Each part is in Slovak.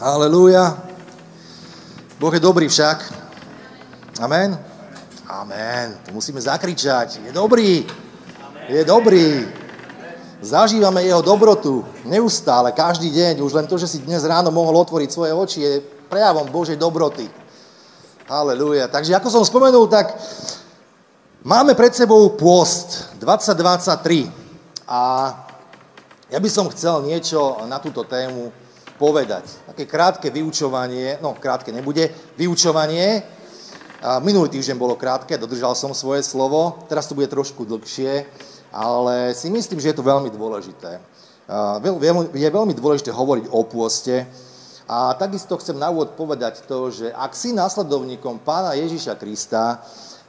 Halelúja. Boh je dobrý však. Amen. Amen. To musíme zakričať. Je dobrý. Je dobrý. Zažívame jeho dobrotu neustále, každý deň. Už len to, že si dnes ráno mohol otvoriť svoje oči, je prejavom Božej dobroty. Halelúja. Takže ako som spomenul, tak máme pred sebou pôst 2023. A ja by som chcel niečo na túto tému povedať. Také krátke vyučovanie, no krátke nebude, vyučovanie. Minulý týždeň bolo krátke, dodržal som svoje slovo, teraz to bude trošku dlhšie, ale si myslím, že je to veľmi dôležité. Je veľmi dôležité hovoriť o pôste a takisto chcem na úvod povedať to, že ak si následovníkom Pána Ježiša Krista,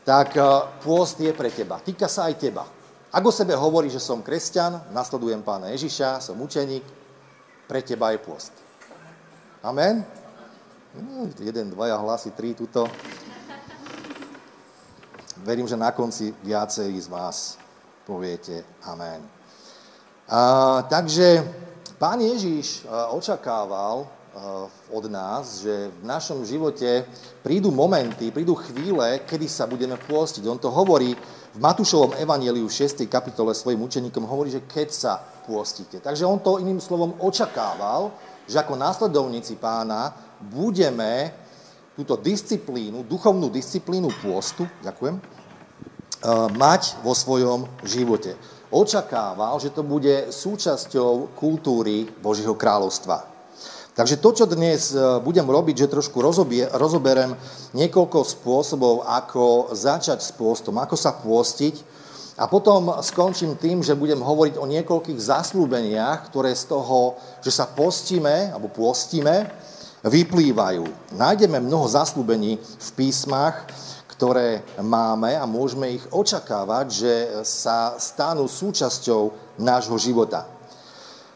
tak pôst je pre teba, týka sa aj teba. Ak o sebe hovorí, že som kresťan, nasledujem Pána Ježiša, som učeník, pre teba je pôst. Amen? Jeden, dvaja hlasy, tri, tuto. Verím, že na konci viacerí z vás poviete amen. Takže Pán Ježiš očakával od nás, že v našom živote prídu momenty, prídu chvíle, kedy sa budeme pôstiť. On to hovorí v Matúšovom evanjeliu v 6. kapitole svojim učeníkom, hovorí, že keď sa pôstite. Takže on to iným slovom očakával, že ako následovníci Pána budeme túto disciplínu, duchovnú disciplínu pôstu, ďakujem, mať vo svojom živote. Očakával, že to bude súčasťou kultúry Božieho kráľovstva. Takže to, čo dnes budem robiť, že trošku rozoberem niekoľko spôsobov, ako začať s pôstom, ako sa pôstiť, a potom skončím tým, že budem hovoriť o niekoľkých zasľúbeniach, ktoré z toho, že sa postíme, alebo pôstime, vyplývajú. Nájdeme mnoho zasľúbení v písmach, ktoré máme a môžeme ich očakávať, že sa stanú súčasťou nášho života.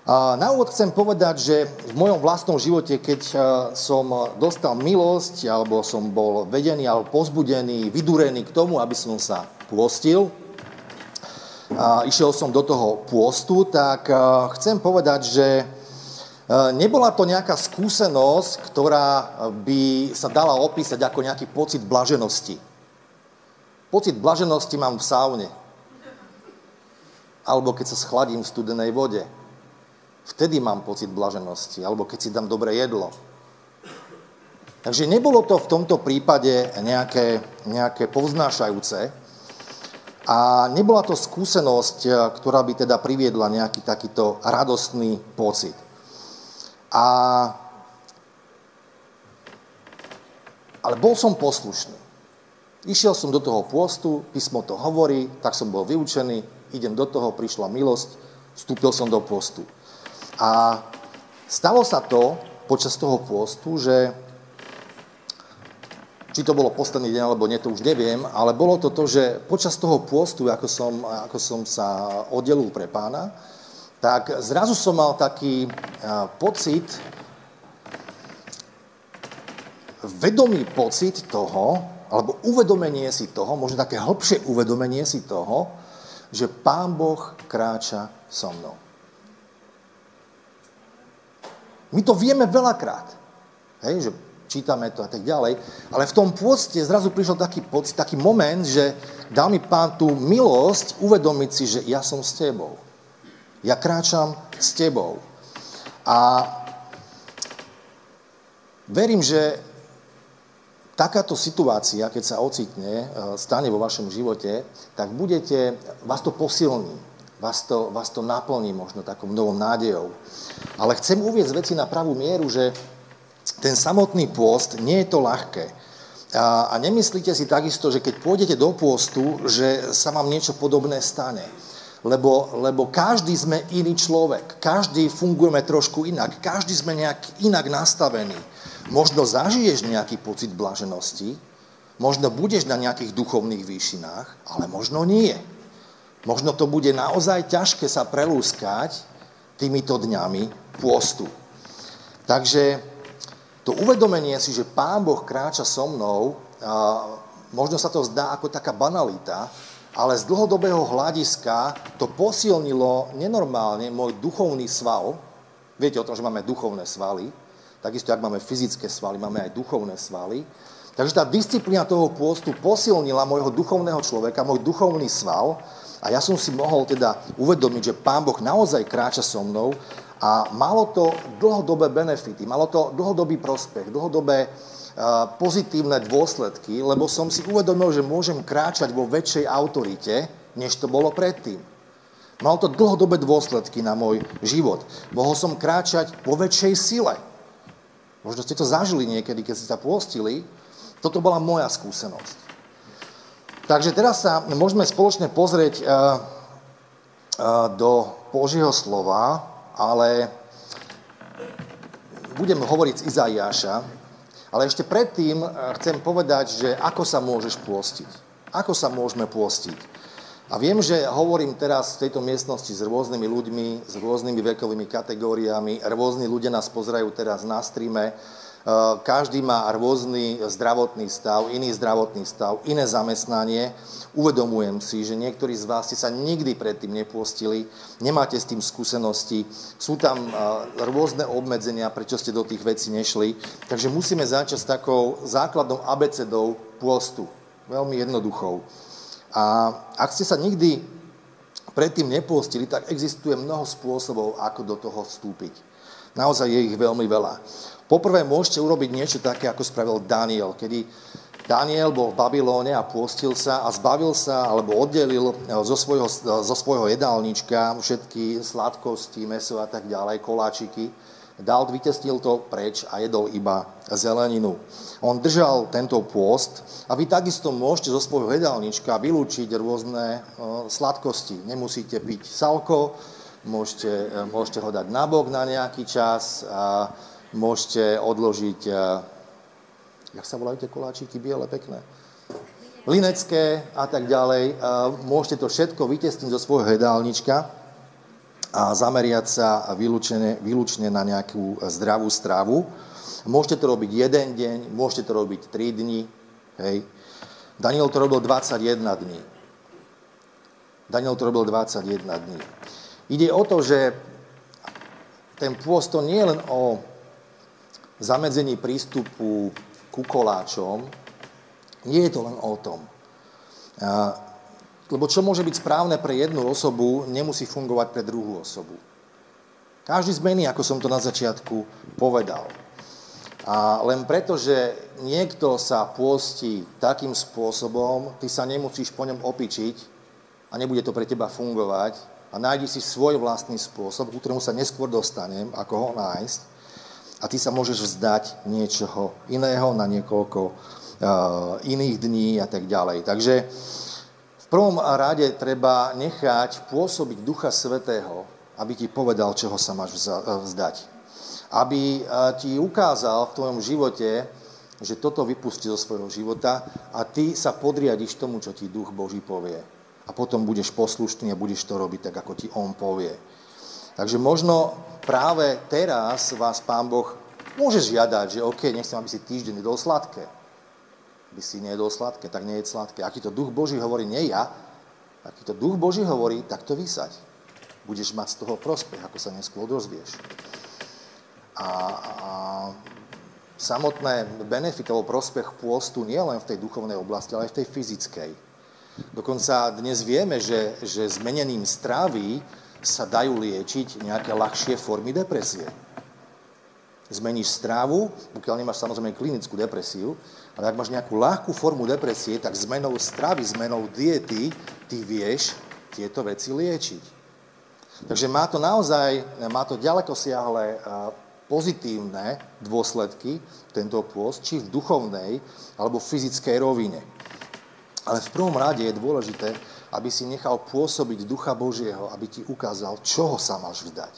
Na úvod chcem povedať, že v mojom vlastnom živote, keď som dostal milosť, alebo som bol vedený, alebo pozbudený, vydúrený k tomu, aby som sa pôstil, a išiel som do toho pôstu, tak chcem povedať, že nebola to nejaká skúsenosť, ktorá by sa dala opísať ako nejaký pocit blaženosti. Pocit blaženosti mám v saune. Alebo keď sa schladím v studenej vode. Vtedy mám pocit blaženosti, alebo keď si dám dobré jedlo. Takže nebolo to v tomto prípade nejaké povznášajúce a nebola to skúsenosť, ktorá by teda priviedla nejaký takýto radostný pocit. Ale bol som poslušný. Išiel som do toho pôstu, písmo to hovorí, tak som bol vyučený, idem do toho, prišla milosť, vstúpil som do pôstu. A stalo sa to počas toho pôstu, že či to bolo posledný deň, alebo nie, to už neviem, ale bolo to to, že počas toho pôstu, ako som sa oddelil pre Pána, tak zrazu som mal taký pocit, vedomý pocit toho, alebo uvedomenie si toho, možno také hlbšie uvedomenie si toho, že Pán Boh kráča so mnou. My to vieme veľakrát, hej, že čítame to a tak ďalej, ale v tom pôste zrazu prišiel taký pocit, taký moment, že dal mi Pán tú milosť uvedomiť si, že ja som s tebou. Ja kráčam s tebou. A verím, že takáto situácia, keď sa ocitne, stane vo vašom živote, tak vás to posilní. Vás to naplní možno takou novou nádejou. Ale chcem uviesť veci na pravú mieru, že ten samotný pôst nie je to ľahké. A nemyslíte si takisto, že keď pôjdete do pôstu, že sa vám niečo podobné stane. Lebo každý sme iný človek. Každý fungujeme trošku inak. Každý sme nejak inak nastavení. Možno zažiješ nejaký pocit blaženosti, možno budeš na nejakých duchovných výšinách, ale možno nie. Možno to bude naozaj ťažké sa prelúskať týmito dňami pôstu. Takže to uvedomenie si, že Pán Boh kráča so mnou, možno sa to zdá ako taká banalita, ale z dlhodobého hľadiska to posilnilo nenormálne môj duchovný sval. Viete o tom, že máme duchovné svaly. Takisto, ak máme fyzické svaly, máme aj duchovné svaly. Takže tá disciplína toho pôstu posilnila môjho duchovného človeka, môj duchovný sval a ja som si mohol teda uvedomiť, že Pán Boh naozaj kráča so mnou a malo to dlhodobé benefity, malo to dlhodobý prospech, dlhodobé pozitívne dôsledky, lebo som si uvedomil, že môžem kráčať vo väčšej autorite, než to bolo predtým. Malo to dlhodobé dôsledky na môj život. Mohol som kráčať vo väčšej sile. Možno ste to zažili niekedy, keď ste sa pôstili. Toto bola moja skúsenosť. Takže teraz sa môžeme spoločne pozrieť do Božieho slova, ale budem hovoriť z Izaiáša, ale ešte predtým chcem povedať, že ako sa môžeš pôstiť. Ako sa môžeme pôstiť. A viem, že hovorím teraz v tejto miestnosti s rôznymi ľuďmi, s rôznymi vekovými kategóriami, rôzni ľudia nás pozerajú teraz na streame, každý má rôzny zdravotný stav, iný zdravotný stav, iné zamestnanie. Uvedomujem si, že niektorí z vás ste sa nikdy predtým nepôstili, nemáte s tým skúsenosti, sú tam rôzne obmedzenia, prečo ste do tých vecí nešli. Takže musíme začať s takou základnou abecedou pôstu, veľmi jednoduchou. A ak ste sa nikdy predtým nepôstili, tak existuje mnoho spôsobov, ako do toho vstúpiť. Naozaj je ich veľmi veľa. Poprvé môžete urobiť niečo také, ako spravil Daniel, kedy Daniel bol v Babylóne a pôstil sa a zbavil sa, alebo oddelil zo svojho jedálnička všetky sladkosti, mäso a tak ďalej, koláčiky. Dal, vytesnil to preč a jedol iba zeleninu. On držal tento pôst a vy takisto môžete zo svojho jedálnička vylúčiť rôzne sladkosti. Nemusíte piť salko, môžete ho dať nabok na nejaký čas a môžete odložiť, jak sa volajú tie koláčiky, biele, pekné, linecké a tak ďalej. Môžete to všetko vytesniť zo svojho jedálnička a zameriať sa výlučne na nejakú zdravú stravu. Môžete to robiť jeden deň, môžete to robiť 3 dni. Hej. Daniel to robil 21 dní. Ide o to, že ten pôst to nie je len o zamedzení prístupu ku koláčom, nie je to len o tom. Lebo čo môže byť správne pre jednu osobu, nemusí fungovať pre druhú osobu. Každý zmení, ako som to na začiatku povedal. A len preto, že niekto sa pôsti takým spôsobom, ty sa nemusíš po ňom opičiť a nebude to pre teba fungovať a nájdi si svoj vlastný spôsob, ku ktorému sa neskôr dostanem, ako ho nájsť a ty sa môžeš vzdať niečoho iného na niekoľko iných dní a tak ďalej. Takže v prvom rade treba nechať pôsobiť Ducha Svätého, aby ti povedal, čoho sa máš vzdať. Aby ti ukázal v tvojom živote, že toto vypustí zo svojho života a ty sa podriadiš tomu, čo ti Duch Boží povie. A potom budeš poslušný a budeš to robiť tak, ako ti On povie. Takže možno práve teraz vás Pán Boh môže žiadať, že OK, nechcem, aby si týždeň jedol sladké. By si nejedol sladké, tak nejedl sladké. Aký to Duch Boží hovorí, nie ja, aký to Duch Boží hovorí, tak to vysaď. Budeš mať z toho prospech, ako sa neskôr dozvieš. A samotné benefity alebo prospech pôstu nie len v tej duchovnej oblasti, ale aj v tej fyzickej. Dokonca dnes vieme, že zmenením stravy sa dajú liečiť nejaké ľahšie formy depresie. Zmeníš strávu, pokiaľ nemáš samozrejme klinickú depresiu, ale ak máš nejakú ľahkú formu depresie, tak zmenou stravy, zmenou diety, ty vieš tieto veci liečiť. Takže má to naozaj, ďalekosiahle pozitívne dôsledky, tento pôst, či v duchovnej, alebo v fyzickej rovine. Ale v prvom rade je dôležité, aby si nechal pôsobiť Ducha Božieho, aby ti ukázal, čoho sa máš vzdať.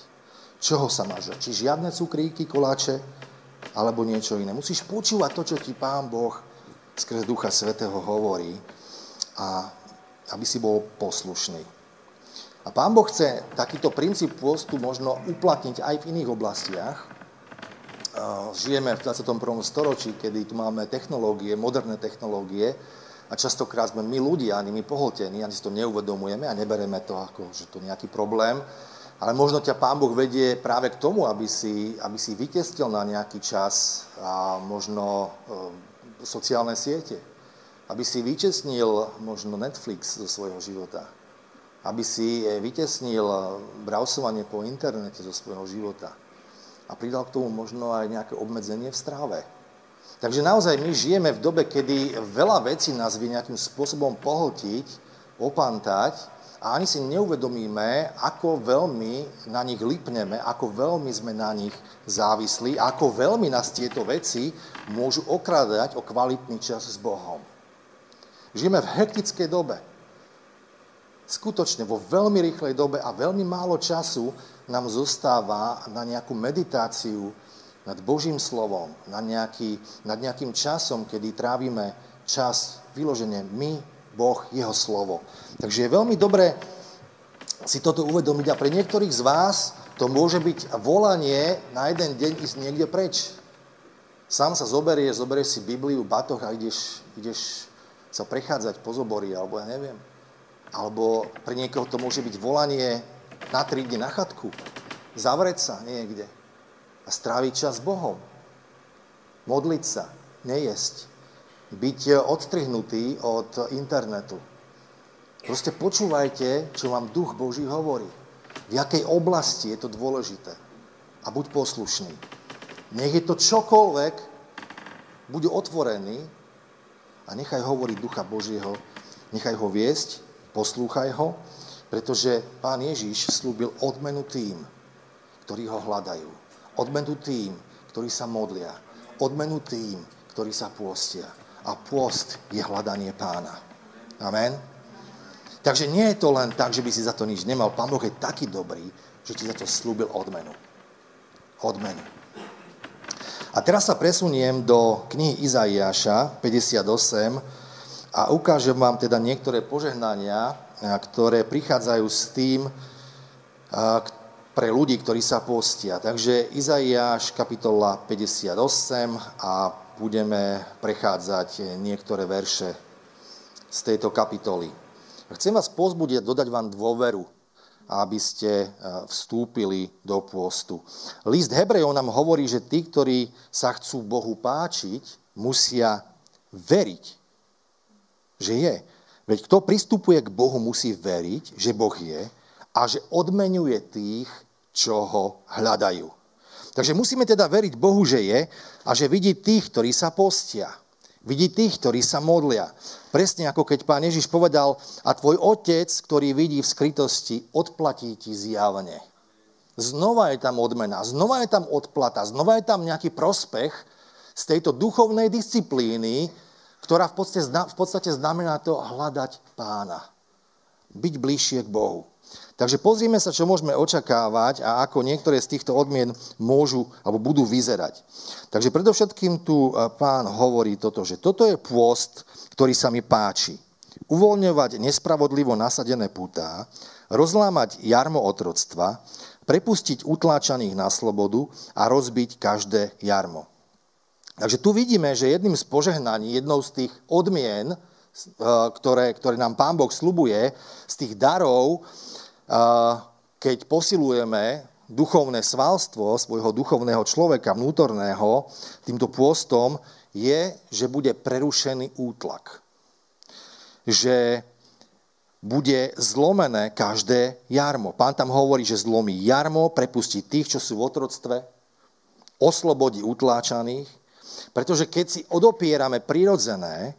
Čoho sa máš vzdať? Či žiadne cukríky, koláče, alebo niečo iné. Musíš počúvať to, čo ti Pán Boh skrze Ducha Svätého hovorí, a aby si bol poslušný. A Pán Boh chce takýto princíp pôstu možno uplatniť aj v iných oblastiach. Žijeme v 21. storočí, kedy tu máme technológie, moderné technológie, a častokrát sme my ľudia, ani my pohltení, ani si to neuvedomujeme a nebereme to ako, že to je nejaký problém. Ale možno ťa Pán Boh vedie práve k tomu, aby si vytestil na nejaký čas a možno sociálne siete. Aby si vytesnil možno Netflix zo svojho života. Aby si vytesnil browsovanie po internete zo svojho života. A pridal k tomu možno aj nejaké obmedzenie v stráve. Takže naozaj my žijeme v dobe, kedy veľa vecí nás vie nejakým spôsobom pohltiť, opantať, a ani si neuvedomíme, ako veľmi na nich lipneme, ako veľmi sme na nich závislí, ako veľmi nás tieto veci môžu okradať o kvalitný čas s Bohom. Žijeme v hektickej dobe. Skutočne vo veľmi rýchlej dobe a veľmi málo času nám zostáva na nejakú meditáciu nad Božím slovom, nad nejakým časom, kedy trávime čas vyložene my, Boh, jeho slovo. Takže je veľmi dobré si toto uvedomiť a pre niektorých z vás to môže byť volanie na jeden deň ísť niekde preč. Sám sa zoberieš si Bibliu, batoh a ideš sa prechádzať po zobori, alebo ja neviem. Alebo pre niekoho to môže byť volanie na 3 dni na chatku. Zavrieť sa niekde a stráviť čas s Bohom. Modliť sa, nejesť. Byť odstrihnutý od internetu. Proste počúvajte, čo vám Duch Boží hovorí. V jakej oblasti je to dôležité. A buď poslušný. Nech je to čokoľvek, buď otvorený a nechaj hovoriť Ducha Božieho. Nechaj ho viesť, poslúchaj ho, pretože Pán Ježiš slúbil odmenu tým, ktorí ho hľadajú. Odmenu tým, ktorí sa modlia. Odmenu tým, ktorí sa pôstia. A pôst je hľadanie Pána. Amen? Takže nie je to len tak, že by si za to nič nemal. Pán Boh je taký dobrý, že ti za to slúbil odmenu. Odmenu. A teraz sa presuniem do knihy Izaiáša 58 a ukážem vám teda niektoré požehnania, ktoré prichádzajú s tým pre ľudí, ktorí sa postia. Takže Izaiáš kapitola 58 a budeme prechádzať niektoré verše z tejto kapitoly. Chcem vás povzbudiť, dodať vám dôveru, aby ste vstúpili do pôstu. List Hebrejov nám hovorí, že tí, ktorí sa chcú Bohu páčiť, musia veriť, že je. Veď kto pristupuje k Bohu, musí veriť, že Boh je a že odmeňuje tých, čo ho hľadajú. Takže musíme teda veriť Bohu, že je a že vidí tých, ktorí sa postia. Vidí tých, ktorí sa modlia. Presne ako keď Pán Ježiš povedal, a tvoj otec, ktorý vidí v skrytosti, odplatí ti zjavne. Znova je tam odmena, znova je tam odplata, znova je tam nejaký prospech z tejto duchovnej disciplíny, ktorá v podstate znamená to hľadať Pána. Byť bližšie k Bohu. Takže pozrime sa, čo môžeme očakávať a ako niektoré z týchto odmien môžu alebo budú vyzerať. Takže predovšetkým tu Pán hovorí toto, že toto je pôst, ktorý sa mi páči. Uvoľňovať nespravodlivo nasadené putá, rozlámať jarmo otroctva, prepustiť utláčaných na slobodu a rozbiť každé jarmo. Takže tu vidíme, že jedným z požehnaní, jednou z tých odmien, ktoré nám Pán Boh sľubuje, z tých darov, keď posilujeme duchovné svalstvo svojho duchovného človeka vnútorného týmto pôstom, je, že bude prerušený útlak. Že bude zlomené každé jarmo. Pán tam hovorí, že zlomí jarmo, prepustí tých, čo sú v otroctve, oslobodí utláčaných, pretože keď si odopierame prirodzené,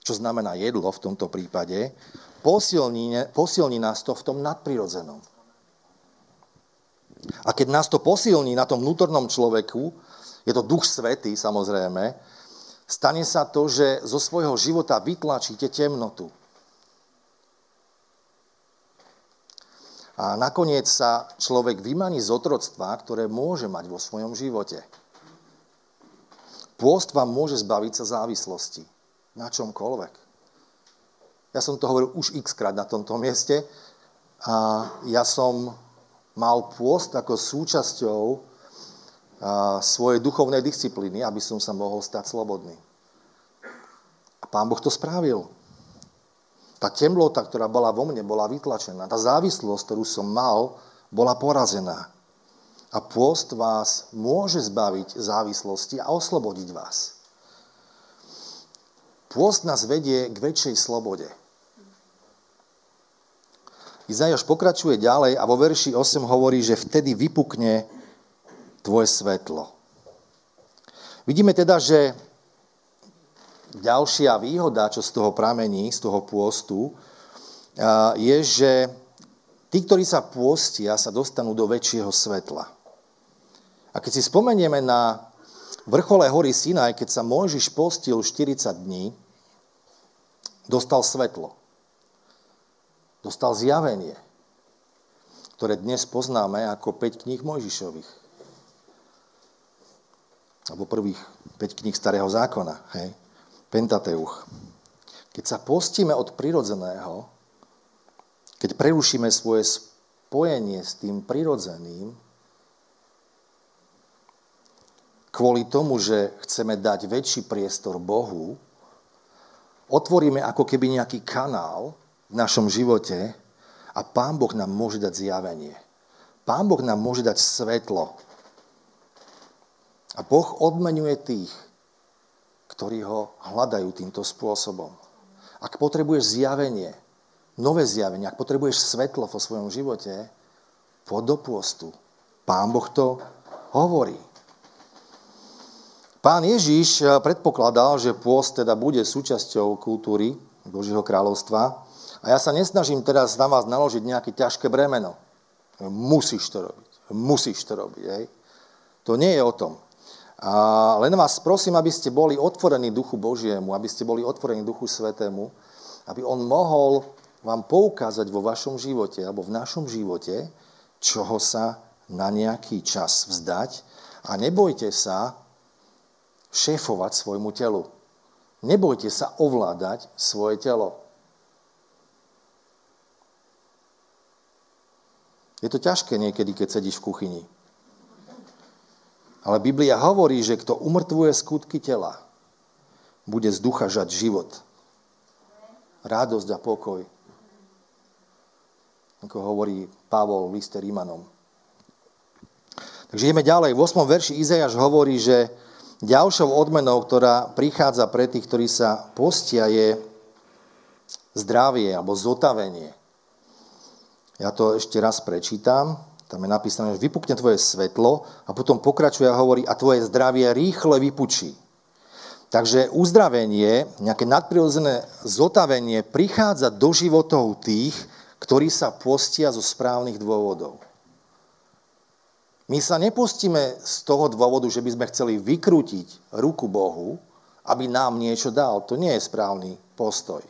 čo znamená jedlo v tomto prípade, posilní nás to v tom nadprirodzenom. A keď nás to posilní na tom vnútornom človeku, je to Duch Svätý samozrejme, stane sa to, že zo svojho života vytlačíte temnotu. A nakoniec sa človek vymaní z otroctva, ktoré môže mať vo svojom živote. Pôst vám môže zbaviť sa závislosti. Na čomkoľvek. Ja som to hovoril už x-krát na tomto mieste. A ja som mal pôst ako súčasťou svojej duchovnej disciplíny, aby som sa mohol stať slobodný. A Pán Boh to spravil. Tá temnota, ktorá bola vo mne, bola vytlačená. Tá závislosť, ktorú som mal, bola porazená. A pôst vás môže zbaviť závislosti a oslobodiť vás. Pôst nás vedie k väčšej slobode. Izaiáš pokračuje ďalej a vo verši 8 hovorí, že vtedy vypukne tvoje svetlo. Vidíme teda, že ďalšia výhoda, čo z toho pramení, z toho pôstu, je, že tí, ktorí sa pôstia, sa dostanú do väčšieho svetla. A keď si spomenieme na vrchole hory Sinaj, keď sa Mojžiš postil 40 dní, dostal svetlo. Dostal zjavenie, ktoré dnes poznáme ako 5 kníh Mojžišových. Alebo prvých 5 kníh Starého zákona, hej? Pentateuch. Keď sa postíme od prirodzeného, keď prerušíme svoje spojenie s tým prirodzeným, kvôli tomu, že chceme dať väčší priestor Bohu, otvoríme ako keby nejaký kanál v našom živote a Pán Boh nám môže dať zjavenie. Pán Boh nám môže dať svetlo. A Boh odmenuje tých, ktorí ho hľadajú týmto spôsobom. Ak potrebuješ zjavenie, nové zjavenie, ak potrebuješ svetlo vo svojom živote, poď do pôstu. Pán Boh to hovorí. Pán Ježiš predpokladal, že pôst teda bude súčasťou kultúry Božieho kráľovstva. A ja sa nesnažím teraz na vás naložiť nejaké ťažké bremeno. Musíš to robiť. Hej. To nie je o tom. A len vás prosím, aby ste boli otvorení Duchu Božiemu, aby ste boli otvorení Duchu Svätému, aby on mohol vám poukázať vo vašom živote alebo v našom živote, čoho sa na nejaký čas vzdať a nebojte sa šéfovať svojmu telu. Nebojte sa ovládať svoje telo. Je to ťažké niekedy, keď sedíš v kuchyni. Ale Biblia hovorí, že kto umrtvuje skutky tela, bude z ducha žať život, radosť a pokoj. Ako hovorí Pavol v liste Rímanom. Takže ideme ďalej. V 8. verši Izaiáš hovorí, že ďalšou odmenou, ktorá prichádza pre tých, ktorí sa postia, je zdravie alebo zotavenie. Ja to ešte raz prečítam. Tam je napísané, že vypukne tvoje svetlo a potom pokračuje a hovorí, a tvoje zdravie rýchle vypučí. Takže uzdravenie, nejaké nadprirodzené zotavenie prichádza do životov tých, ktorí sa postia zo správnych dôvodov. My sa nepostíme z toho dôvodu, že by sme chceli vykrútiť ruku Bohu, aby nám niečo dal. To nie je správny postoj.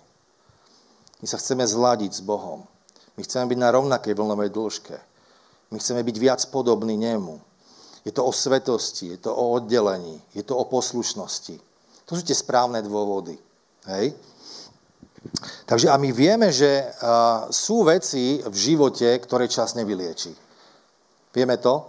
My sa chceme zladiť s Bohom. My chceme byť na rovnakej vlnovej dĺžke. My chceme byť viac podobní nemu. Je to o svetosti, je to o oddelení, je to o poslušnosti. To sú tie správne dôvody. Hej? Takže a my vieme, že sú veci v živote, ktoré čas nevylieči. Vieme to?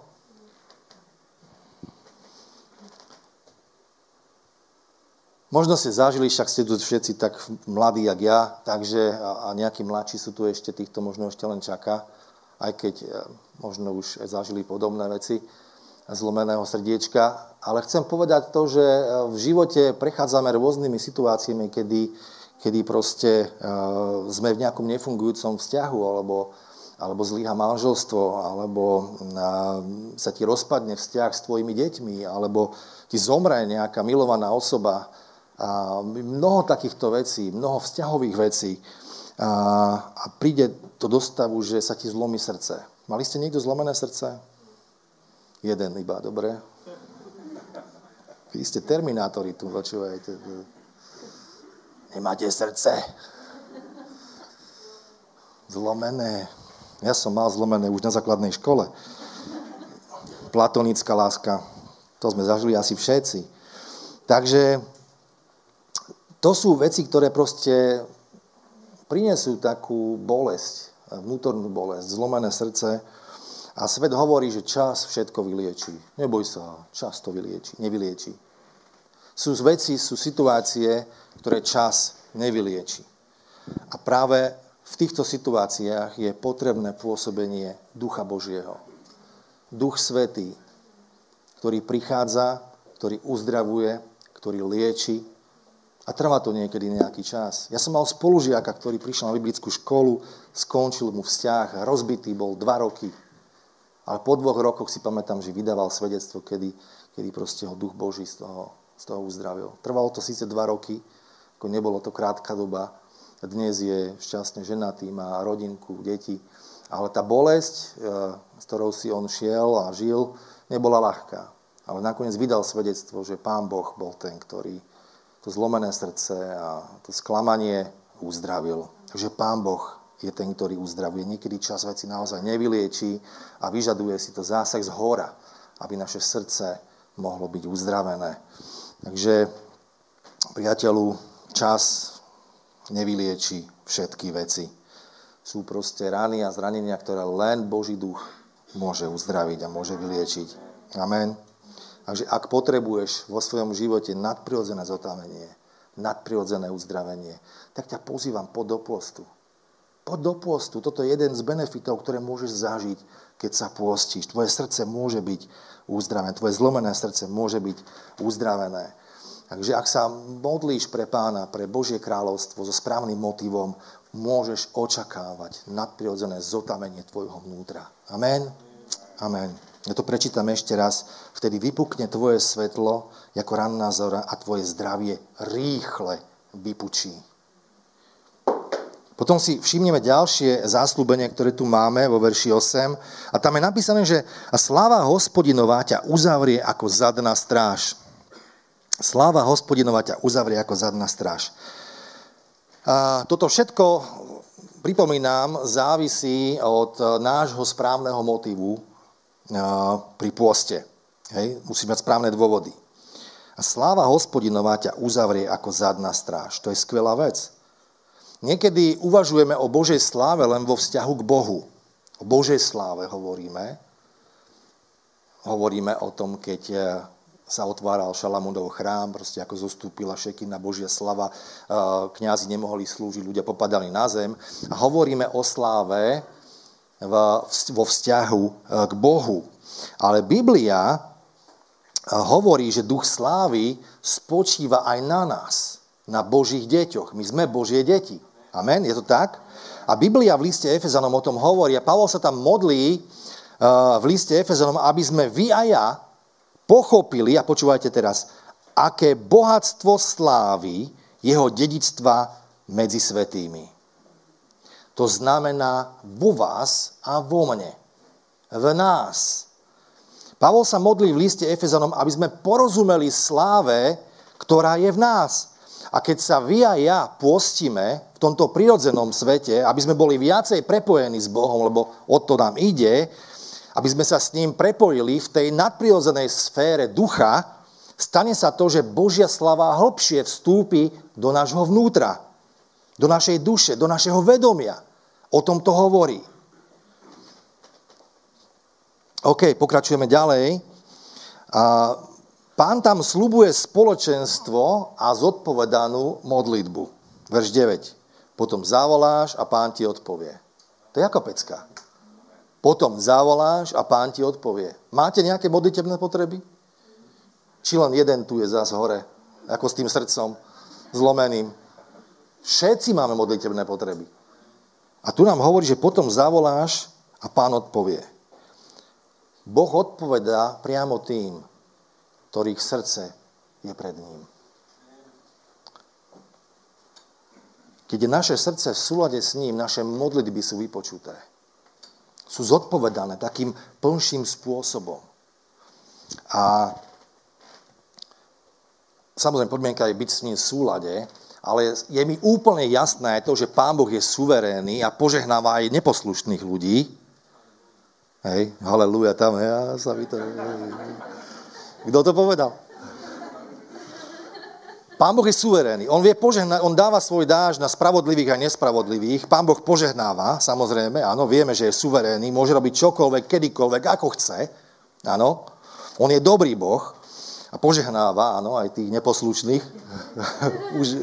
Možno ste zažili, však ste tu všetci tak mladí, jak ja, takže a nejakí mladší sú tu ešte, týchto možno ešte len čaká, aj keď možno už zažili podobné veci zlomeného srdiečka. Ale chcem povedať to, že v živote prechádzame rôznymi situáciami, kedy proste sme v nejakom nefungujúcom vzťahu, alebo zlyha manželstvo, alebo sa ti rozpadne vzťah s tvojimi deťmi, alebo ti zomre nejaká milovaná osoba. Mnoho takýchto vecí, mnoho vzťahových vecí. A príde to do stavu, že sa ti zlomí srdce. Mali ste niekto zlomené srdce? Jeden iba, dobre? Vy ste terminátori tu, počúvajte. Nemáte srdce. Zlomené. Ja som mal zlomené už na základnej škole. Platonická láska. To sme zažili asi všetci. Takže to sú veci, ktoré proste prinesú takú bolesť, vnútornú bolesť, zlomené srdce. A svet hovorí, že čas všetko vyliečí. Neboj sa, čas to nevyliečí. Sú veci, sú situácie, ktoré čas nevylieči. A práve v týchto situáciách je potrebné pôsobenie Ducha Božieho. Duch Svätý, ktorý prichádza, ktorý uzdravuje, ktorý lieči. A trvá to niekedy nejaký čas. Ja som mal spolužiaka, ktorý prišiel na biblickú školu, skončil mu vzťah, rozbitý bol 2 roky. Ale po 2 rokoch si pamätám, že vydával svedectvo, kedy proste ho Duch Boží z toho uzdravil. Trvalo to síce 2 roky, ako nebolo to krátka doba. Dnes je šťastne ženatý, má rodinku, deti. Ale tá bolesť, s ktorou si on šiel a žil, nebola ľahká. Ale nakoniec vydal svedectvo, že Pán Boh bol ten, ktorý to zlomené srdce a to sklamanie uzdravil. Takže Pán Boh je ten, ktorý uzdravuje. Niekedy čas veci naozaj nevyliečí a vyžaduje si to zásah z hora, aby naše srdce mohlo byť uzdravené. Takže, priateľu, čas nevylieči všetky veci. Sú proste rany a zranenia, ktoré len Boží duch môže uzdraviť a môže vyliečiť. Amen. Takže ak potrebuješ vo svojom živote nadprirodzené zotavenie, nadprirodzené uzdravenie, tak ťa pozývam pod do pôstu. Pod do pôstu. Toto je jeden z benefitov, ktoré môžeš zažiť, keď sa pôstíš. Tvoje srdce môže byť uzdravené. Tvoje zlomené srdce môže byť uzdravené. Takže ak sa modlíš pre Pána, pre Božie kráľovstvo so správnym motivom, môžeš očakávať nadprirodzené zotavenie tvojho vnútra. Amen? Amen. Ja to prečítam ešte raz. Vtedy vypukne tvoje svetlo ako ranná zora a tvoje zdravie rýchle vypučí. Potom si všimneme ďalšie zasľúbenie, ktoré tu máme vo verši 8. A tam je napísané, že a sláva Hospodinová ťa uzavrie ako zadná stráž. Sláva Hospodinová ťa uzavrie ako zadná stráž. A toto všetko, pripomínam, závisí od nášho správneho motivu pri pôste. Hej? Musí mať správne dôvody. A sláva Hospodinová ťa uzavrie ako zadná stráž. To je skvelá vec. Niekedy uvažujeme o Božej sláve len vo vzťahu k Bohu. O Božej sláve hovoríme. Hovoríme o tom, keď sa otváral Šalamúnov chrám, proste ako zostúpila šekina Božia slava, kňazi nemohli slúžiť, ľudia popadali na zem. A hovoríme o sláve vo vzťahu k Bohu. Ale Biblia hovorí, že duch slávy spočíva aj na nás, na Božích deťoch. My sme Božie deti. Amen? Je to tak? A Biblia v liste Efezanom o tom hovorí. A Pavol sa tam modlí v liste Efezanom, aby sme vy a ja pochopili, a počúvajte teraz, aké bohatstvo slávy jeho dedičstva medzi svätými. To znamená vo vás a vo mne. V nás. Pavol sa modlí v liste Efezanom, aby sme porozumeli sláve, ktorá je v nás. A keď sa vy a ja pôstime v tomto prirodzenom svete, aby sme boli viacej prepojení s Bohom, lebo o to nám ide, aby sme sa s ním prepojili v tej nadprirodzenej sfére ducha, stane sa to, že Božia sláva hlbšie vstúpi do nášho vnútra, do našej duše, do našeho vedomia. O tom to hovorí. OK, pokračujeme ďalej. Pán tam sľubuje spoločenstvo a zodpovedanú modlitbu. Verš 9. Potom zavoláš a Pán ti odpovie. To je ako pecka. Potom zavoláš a Pán ti odpovie. Máte nejaké modlitebné potreby? Či len jeden tu je zás hore, ako s tým srdcom zlomeným. Všetci máme modlitebné potreby. A tu nám hovorí, že potom zavoláš a Pán odpovie. Boh odpovedá priamo tým, ktorých srdce je pred ním. Keď je naše srdce v súlade s ním, naše modlitby sú vypočuté. Sú zodpovedané takým plnším spôsobom. A samozrejme, podmienka je byť s ním v súlade, ale je mi úplne jasné to, že Pán Boh je suverénny a požehnáva aj neposlušných ľudí. Hej, halleluja, tam ja sa to... Kto to povedal? Pán Boh je suverénny. On vie požehnať, on dáva svoj dáž na spravodlivých a nespravodlivých. Pán Boh požehnáva, samozrejme, áno, vieme, že je suverénny, môže robiť čokoľvek, kedykoľvek, ako chce. Áno, on je dobrý Boh. A požehnáva, áno, aj tých neposlušných. Už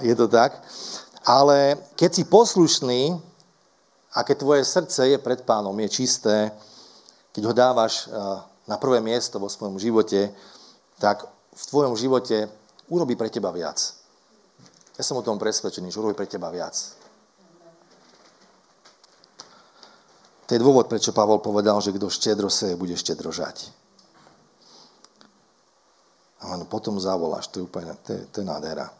Je to tak. Ale keď si poslušný a keď tvoje srdce je pred Pánom, je čisté, keď ho dávaš na prvé miesto vo svojom živote, tak v tvojom živote urobí pre teba viac. Ja som o tom presvedčený, že urobí pre teba viac. To je dôvod, prečo Pavol povedal, že kto štedro seje, bude štedro žať. A on potom zavoláš, to je úplne, to je nádhera.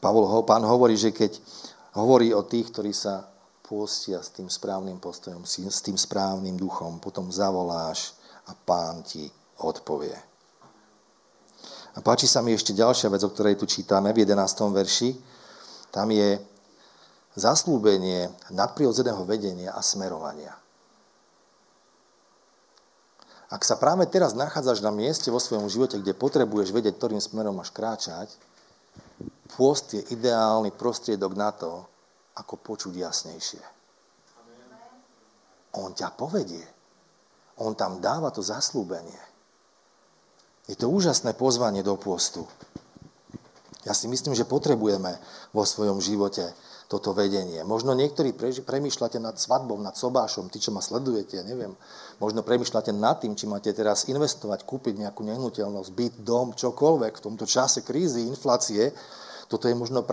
Pán hovorí, že keď hovorí o tých, ktorí sa pôstia s tým správnym postojom, s tým správnym duchom, potom zavoláš a Pán ti odpovie. A páči sa mi ešte ďalšia vec, o ktorej tu čítame v 11. verši. Tam je zaslúbenie nadprirodzeného vedenia a smerovania. Ak sa práve teraz nachádzaš na mieste vo svojom živote, kde potrebuješ vedieť, ktorým smerom máš kráčať, pôst je ideálny prostriedok na to, ako počuť jasnejšie. On ťa povedie. On tam dáva to zaslúbenie. Je to úžasné pozvanie do pôstu. Ja si myslím, že potrebujeme vo svojom živote toto vedenie. Možno niektorí premýšľate nad svadbou, nad sobášom, tí, čo ma sledujete, ja neviem. Možno premýšľate nad tým, či máte teraz investovať, kúpiť nejakú nehnuteľnosť, byt, dom, čokoľvek. V tomto čase krízy, inflácie, toto je možno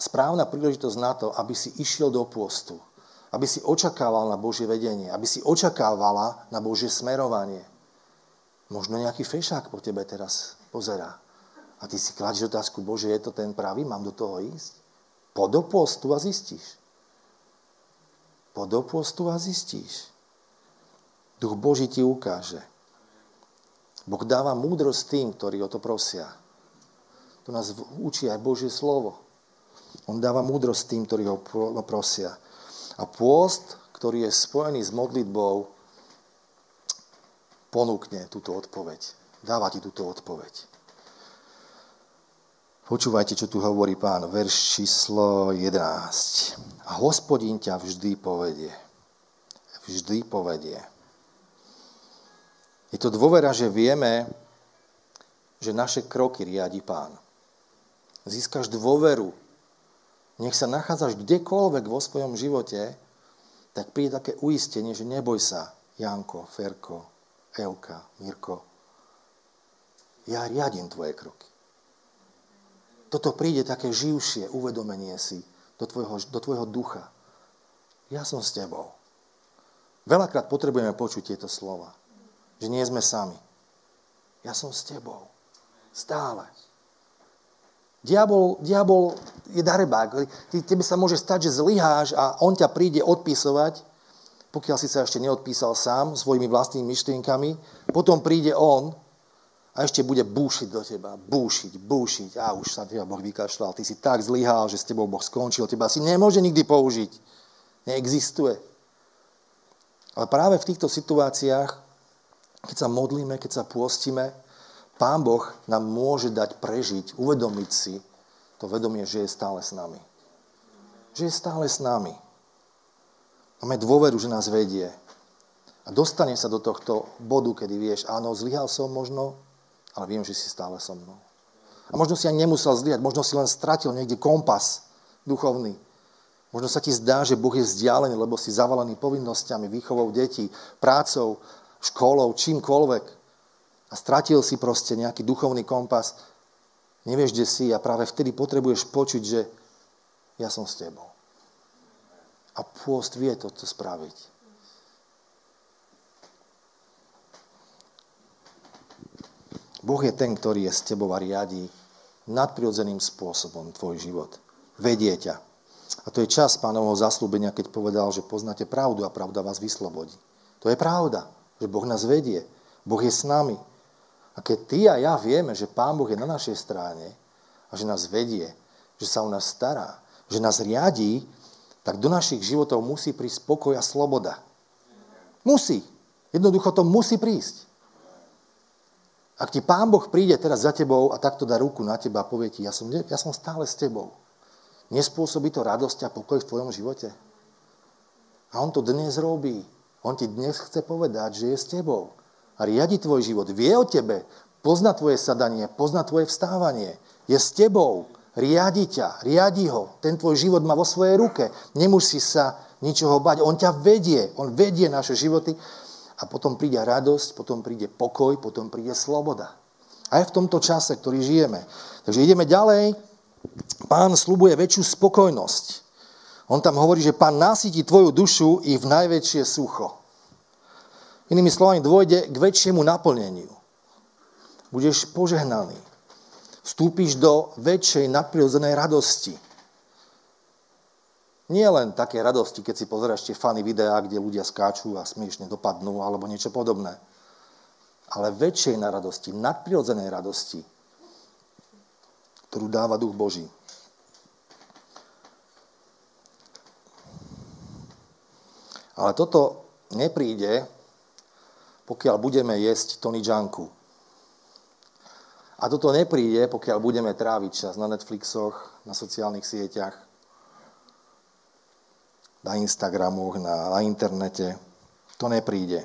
správna príležitosť na to, aby si išiel do pôstu, aby si očakával na Božie vedenie, aby si očakávala na Božie smerovanie. Možno nejaký fešák po tebe teraz pozerá. A ty si kladíš otázku, Bože, je to ten pravý? Mám do toho ísť? Poď do pôstu a zistíš. Duch Boží ti ukáže. Boh dáva múdrosť tým, ktorí o to prosia. To nás učí aj Božie slovo. On dáva múdrosť tým, ktorí ho prosia. A pôst, ktorý je spojený s modlitbou, ponúkne túto odpoveď. Dáva ti túto odpoveď. Počúvajte, čo tu hovorí Pán, verš číslo 11. A Hospodin ťa vždy povedie. Vždy povedie. Je to dôvera, že vieme, že naše kroky riadi Pán. Získaš dôveru. Nech sa nachádzaš kdekoľvek vo svojom živote, tak príde také uistenie, že neboj sa, Janko, Ferko, Evka, Mirko. Ja riadím tvoje kroky. Toto príde také živšie uvedomenie si do tvojho ducha. Ja som s tebou. Veľakrát potrebujeme počuť tieto slova. Že nie sme sami. Ja som s tebou. Stále. Diabol je darebák. Tebe sa môže stať, že zlyháš a on ťa príde odpisovať, pokiaľ si sa ešte neodpísal sám svojimi vlastnými myšlienkami. Potom príde on a ešte bude búšiť do teba. Búšiť. A už sa teba Boh vykašľal. Ty si tak zlyhal, že s tebou Boh skončil. Teba si nemôže nikdy použiť. Neexistuje. Ale práve v týchto situáciách, keď sa modlíme, keď sa pôstime, Pán Boh nám môže dať prežiť, uvedomiť si to vedomie, že je stále s nami. Máme dôveru, že nás vedie. A dostane sa do tohto bodu, kedy vieš, áno, zlyhal som možno, ale viem, že si stále so mnou. A možno si ani nemusel zliať, možno si len stratil niekde kompas duchovný. Možno sa ti zdá, že Boh je vzdialený, lebo si zavalený povinnosťami, výchovou detí, prácou, školou, čímkoľvek. A stratil si proste nejaký duchovný kompas. Nevieš, kde si a práve vtedy potrebuješ počuť, že ja som s tebou. A pôst vie to, čo spraviť. Boh je ten, ktorý je s tebou a riadí nadprirodzeným spôsobom tvoj život. Vedie ťa. A to je čas Pánovho zasľúbenia, keď povedal, že poznáte pravdu a pravda vás vyslobodí. To je pravda, že Boh nás vedie. Boh je s nami. A keď ty a ja vieme, že Pán Boh je na našej strane a že nás vedie, že sa o nás stará, že nás riadí, tak do našich životov musí prísť pokoj a sloboda. Musí. Jednoducho to musí prísť. Ak ti Pán Boh príde teraz za tebou a takto dá ruku na teba a povie ti, ja som stále s tebou. Nespôsobí to radosť a pokoj v tvojom živote. A on to dnes robí. On ti dnes chce povedať, že je s tebou. A riadi tvoj život. Vie o tebe. Pozná tvoje sadanie, pozná tvoje vstávanie. Je s tebou, riadi ťa, riadi ho. Ten tvoj život má vo svojej ruke. Nemusí sa ničoho bať. On ťa vedie, on vedie naše životy. A potom príde radosť, potom príde pokoj, potom príde sloboda. Aj v tomto čase, ktorý žijeme. Takže ideme ďalej. Pán sľubuje väčšiu spokojnosť. On tam hovorí, že Pán nasytí tvoju dušu i v najväčšie sucho. Inými slovami, dôjde k väčšiemu naplneniu. Budeš požehnaný. Vstúpiš do väčšej nadprirodzenej radosti. Nie len také radosti, keď si pozeráš tie funny videá, kde ľudia skáču a smiešne dopadnú alebo niečo podobné. Ale väčšej na radosti, nadprirodzenej radosti, ktorú dáva Duch Boží. Ale toto nepríde, pokiaľ budeme jesť Tony Junku. A toto nepríde, pokiaľ budeme tráviť čas na Netflixoch, na sociálnych sieťach, na Instagramoch, na internete. To nepríde.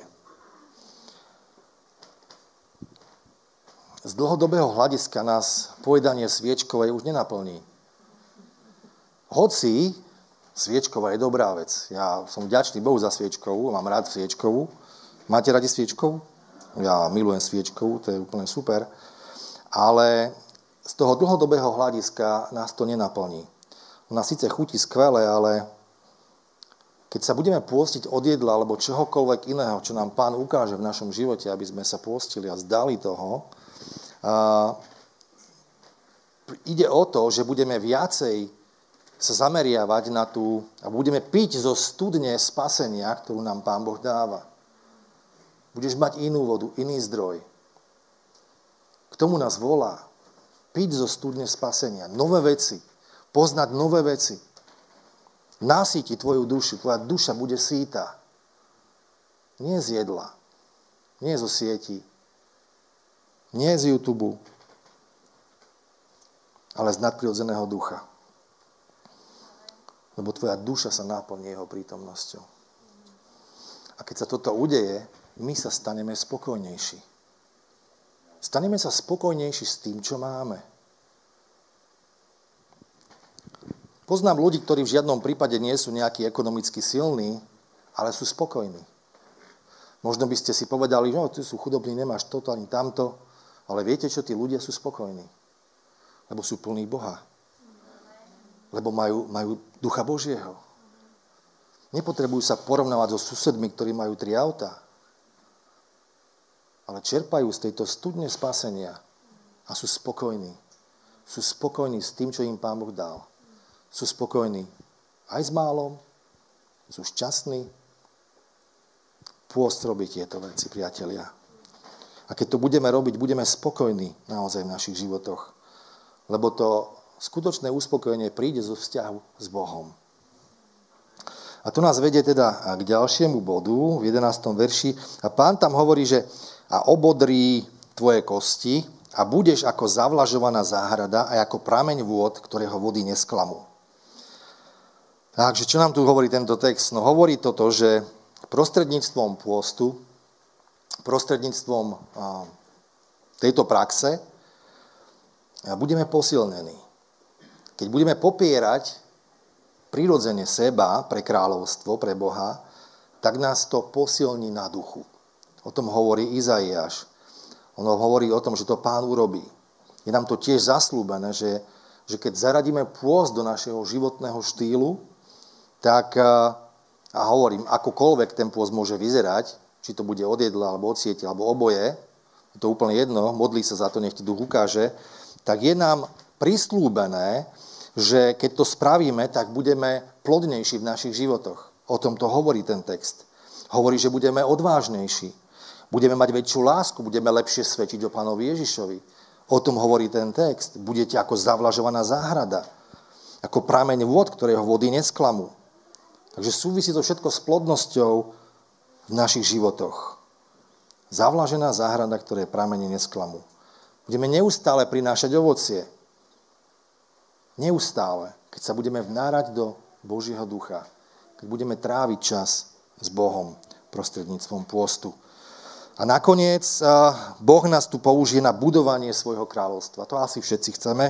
Z dlhodobého hľadiska nás pojedanie sviečkovej už nenaplní. Hoci sviečková je dobrá vec. Ja som vďačný Bohu za sviečkovú, mám rád sviečkovú. Máte radi sviečkovú? Ja milujem sviečkovú, to je úplne super. Ale z toho dlhodobého hľadiska nás to nenaplní. Ona síce chutí skvelé, ale keď sa budeme pôstiť od jedla alebo čohokoľvek iného, čo nám Pán ukáže v našom živote, aby sme sa pôstili a zdali toho, ide o to, že budeme viacej sa zameriavať na tú a budeme piť zo studne spasenia, ktorú nám Pán Boh dáva. Budeš mať inú vodu, iný zdroj. K tomu nás volá. Piť zo studne spasenia. Nové veci. Poznať nové veci. Nasíti tvoju dušu. Tvoja duša bude sýta. Nie z jedla. Nie zo sieti. Nie z YouTube. Ale z nadprirodzeného ducha. Lebo tvoja duša sa náplní jeho prítomnosťou. A keď sa toto udeje, my sa staneme spokojnejší. Staneme sa spokojnejší s tým, čo máme. Poznám ľudí, ktorí v žiadnom prípade nie sú nejakí ekonomicky silní, ale sú spokojní. Možno by ste si povedali, že no, ty sú chudobní, nemáš toto ani tamto, ale viete čo, tí ľudia sú spokojní. Lebo sú plní Boha. Lebo majú Ducha Božieho. Nepotrebujú sa porovnávať so susedmi, ktorí majú 3 autá. Ale čerpajú z tejto studne spasenia a sú spokojní. Sú spokojní s tým, čo im Pán Boh dal. Sú spokojní aj s málom, sú šťastní. Pôst robí tieto veci, priatelia. A keď to budeme robiť, budeme spokojní naozaj v našich životoch. Lebo to skutočné uspokojenie príde zo vzťahu s Bohom. A to nás vedie teda k ďalšiemu bodu, v 11. verši. A Pán tam hovorí, že a obodrí tvoje kosti a budeš ako zavlažovaná záhrada a ako prameň vôd, ktorého vody nesklamú. Takže čo nám tu hovorí tento text? No hovorí toto, že prostredníctvom pôstu, prostredníctvom tejto praxe budeme posilnení. Keď budeme popierať prirodzene seba pre kráľovstvo, pre Boha, tak nás to posilní na duchu. O tom hovorí Izaiáš. On hovorí o tom, že to Pán urobí. Je nám to tiež zasľúbené, že keď zaradíme pôst do našeho životného štýlu, tak, a hovorím, akokoľvek ten pôst môže vyzerať, či to bude od jedla, alebo od siete, alebo oboje, je to úplne jedno, modlí sa za to, nech ti Duch ukáže, tak je nám prislúbené, že keď to spravíme, tak budeme plodnejší v našich životoch. O tom to hovorí ten text. Hovorí, že budeme odvážnejší. Budeme mať väčšiu lásku, budeme lepšie svedčiť o Pánovi Ježišovi. O tom hovorí ten text. Budete ako zavlažovaná záhrada. Ako prameň vôd, ktorého vody nesklamú. Takže súvisí to všetko s plodnosťou v našich životoch. Zavlažená záhrada, ktoré pramene nesklamú. Budeme neustále prinášať ovocie. Neustále, keď sa budeme vnárať do Božieho ducha, keď budeme tráviť čas s Bohom prostredníctvom pôstu. A nakoniec Boh nás tu použije na budovanie svojho kráľovstva. To asi všetci chceme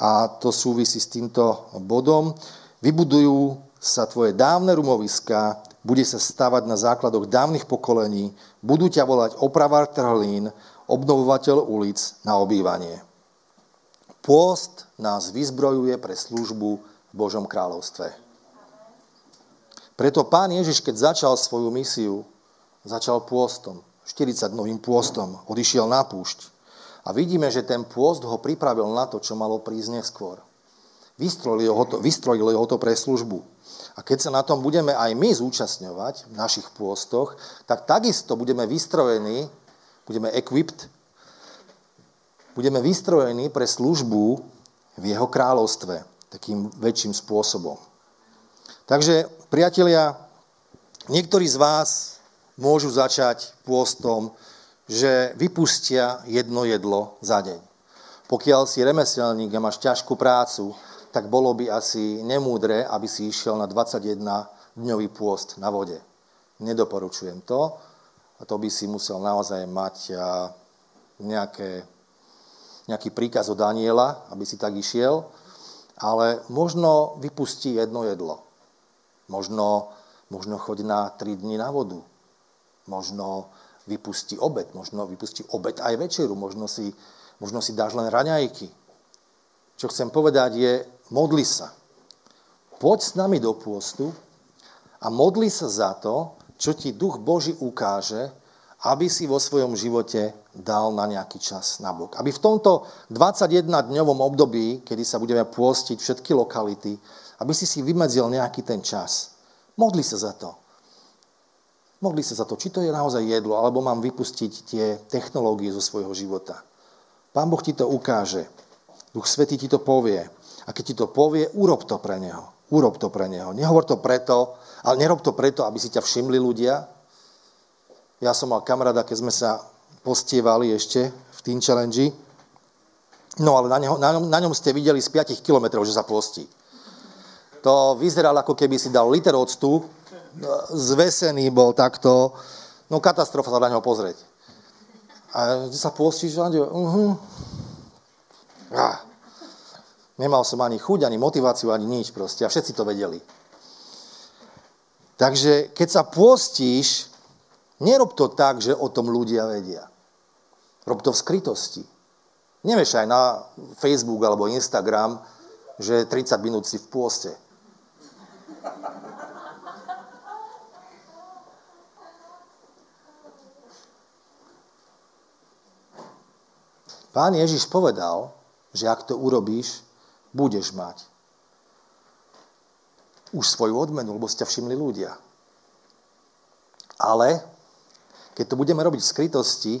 a to súvisí s týmto bodom. Vybudujú sa tvoje dávne rumoviská, bude sa stavať na základoch dávnych pokolení, budú ťa volať opravár trhlín, obnovovateľ ulic na obývanie. Pôst nás vyzbrojuje pre službu v Božom kráľovstve. Preto Pán Ježiš, keď začal svoju misiu, začal pôstom. 40-dňovým pôstom, odišiel na púšť. A vidíme, že ten pôst ho pripravil na to, čo malo prísť neskôr. Vystrojil ho to pre službu. A keď sa na tom budeme aj my zúčastňovať v našich pôstoch, tak takisto budeme vystrojení, budeme equipped, budeme vystrojení pre službu v jeho kráľovstve takým väčším spôsobom. Takže, priatelia, niektorí z vás môžu začať pôstom, že vypustia jedno jedlo za deň. Pokiaľ si remeselník a máš ťažkú prácu, tak bolo by asi nemúdre, aby si išiel na 21-dňový pôst na vode. Nedoporučujem to. A to by si musel naozaj mať nejaký príkaz od Daniela, aby si tak išiel. Ale možno vypustí jedno jedlo. Možno choď na 3 dni na vodu. Možno vypustí obed, aj večeru, možno si dáš len raňajky. Čo chcem povedať je, modli sa. Poď s nami do pôstu a modli sa za to, čo ti Duch Boží ukáže, aby si vo svojom živote dal na nejaký čas na bok. Aby v tomto 21-dňovom období, kedy sa budeme pôstiť všetky lokality, aby si vymedzil nejaký ten čas. Modli sa za to. Či to je naozaj jedlo, alebo mám vypustiť tie technológie zo svojho života. Pán Boh ti to ukáže. Duch Svätý ti to povie. A keď ti to povie, urob to pre neho. Nerob to preto, aby si ťa všimli ľudia. Ja som mal kamaráda, keď sme sa postievali ešte v Teen Challenge. No ale na ňom ste videli z 5 kilometrov, že sa postí. To vyzeralo, ako keby si dal liter octu, zvesený bol takto, no katastrofa sa na neho pozrieť. A kde sa postíš? Nemal som ani chuť, ani motiváciu, ani nič proste. A všetci to vedeli. Takže keď sa postíš, nerob to tak, že o tom ľudia vedia. Rob to v skrytosti. Nevieš aj na Facebook alebo Instagram, že 30 minút si v pôste. Pán Ježiš povedal, že ak to urobíš, budeš mať už svoju odmenu, lebo ste všimli ľudia. Ale keď to budeme robiť v skrytosti,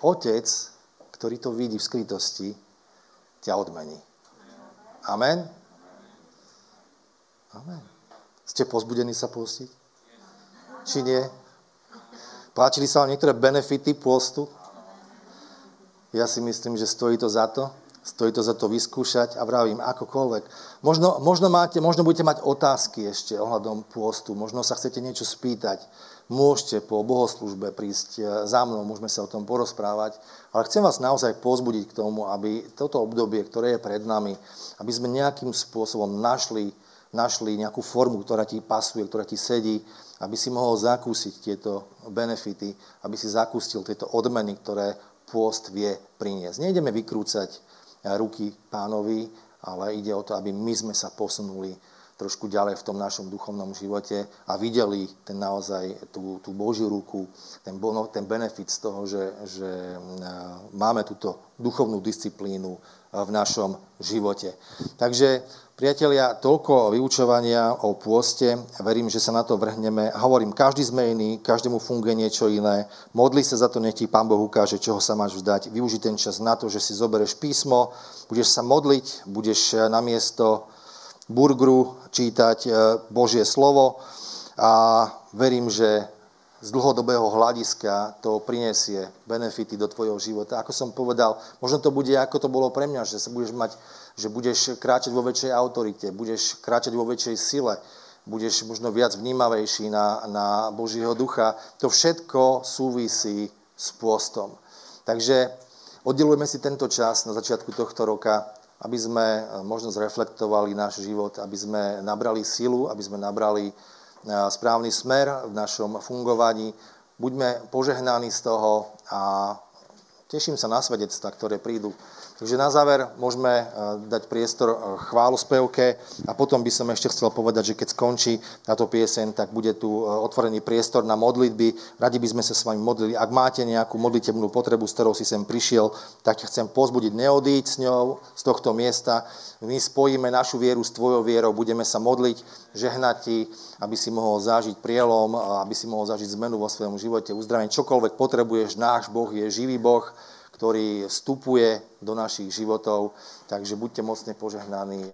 Otec, ktorý to vidí v skrytosti, ťa odmení. Amen? Amen. Ste pozbudení sa postiť? Či nie? Páčili sa vám niektoré benefity postu? Ja si myslím, že stojí to za to. Stojí to za to vyskúšať a vravím akokoľvek. Možno budete mať otázky ešte ohľadom pôstu. Možno sa chcete niečo spýtať. Môžete po bohoslužbe prísť za mnou, môžeme sa o tom porozprávať. Ale chcem vás naozaj povzbudiť k tomu, aby toto obdobie, ktoré je pred nami, aby sme nejakým spôsobom našli nejakú formu, ktorá ti pasuje, ktorá ti sedí, aby si mohol zakúsiť tieto benefity, aby si zakúsil tieto odmeny, ktoré pôst vie priniesť. Nejdeme vykrúcať ruky Pánovi, ale ide o to, aby my sme sa posunuli trošku ďalej v tom našom duchovnom živote a videli ten naozaj tú Božiu ruku, ten benefit z toho, že máme túto duchovnú disciplínu v našom živote. Takže, priatelia, toľko vyučovania o pôste. Verím, že sa na to vrhneme. Hovorím, každý sme iný, každému funguje niečo iné. Modli sa za to, nech ti Pán Boh ukáže, čoho sa máš vzdať. Využi ten čas na to, že si zoberieš písmo, budeš sa modliť, budeš namiesto burgeru čítať Božie slovo a verím, že z dlhodobého hľadiska to prinesie benefity do tvojho života. Ako som povedal, možno to bude, ako to bolo pre mňa, že budeš kráčať vo väčšej autorite, budeš kráčať vo väčšej sile, budeš možno viac vnímavejší na Božieho ducha. To všetko súvisí s pôstom. Takže oddelujeme si tento čas na začiatku tohto roka, aby sme možno zreflektovali náš život, aby sme nabrali silu, aby sme nabrali správny smer v našom fungovaní. Buďme požehnaní z toho a teším sa na svedectvá, ktoré prídu. Takže na záver môžeme dať priestor chválospevke a potom by som ešte chcel povedať, že keď skončí táto pieseň, tak bude tu otvorený priestor na modlitby. Radi by sme sa s vami modlili. Ak máte nejakú modlitebnú potrebu, s ktorou si sem prišiel, tak chcem povzbudiť, neodíď s ňou z tohto miesta. My spojíme našu vieru s tvojou vierou, budeme sa modliť, žehnať ti, aby si mohol zažiť prielom, aby si mohol zažiť zmenu vo svojom živote, uzdravenie, čokoľvek potrebuješ. Náš Boh je živý Boh, ktorý vstupuje do našich životov. Takže buďte mocne požehnaní.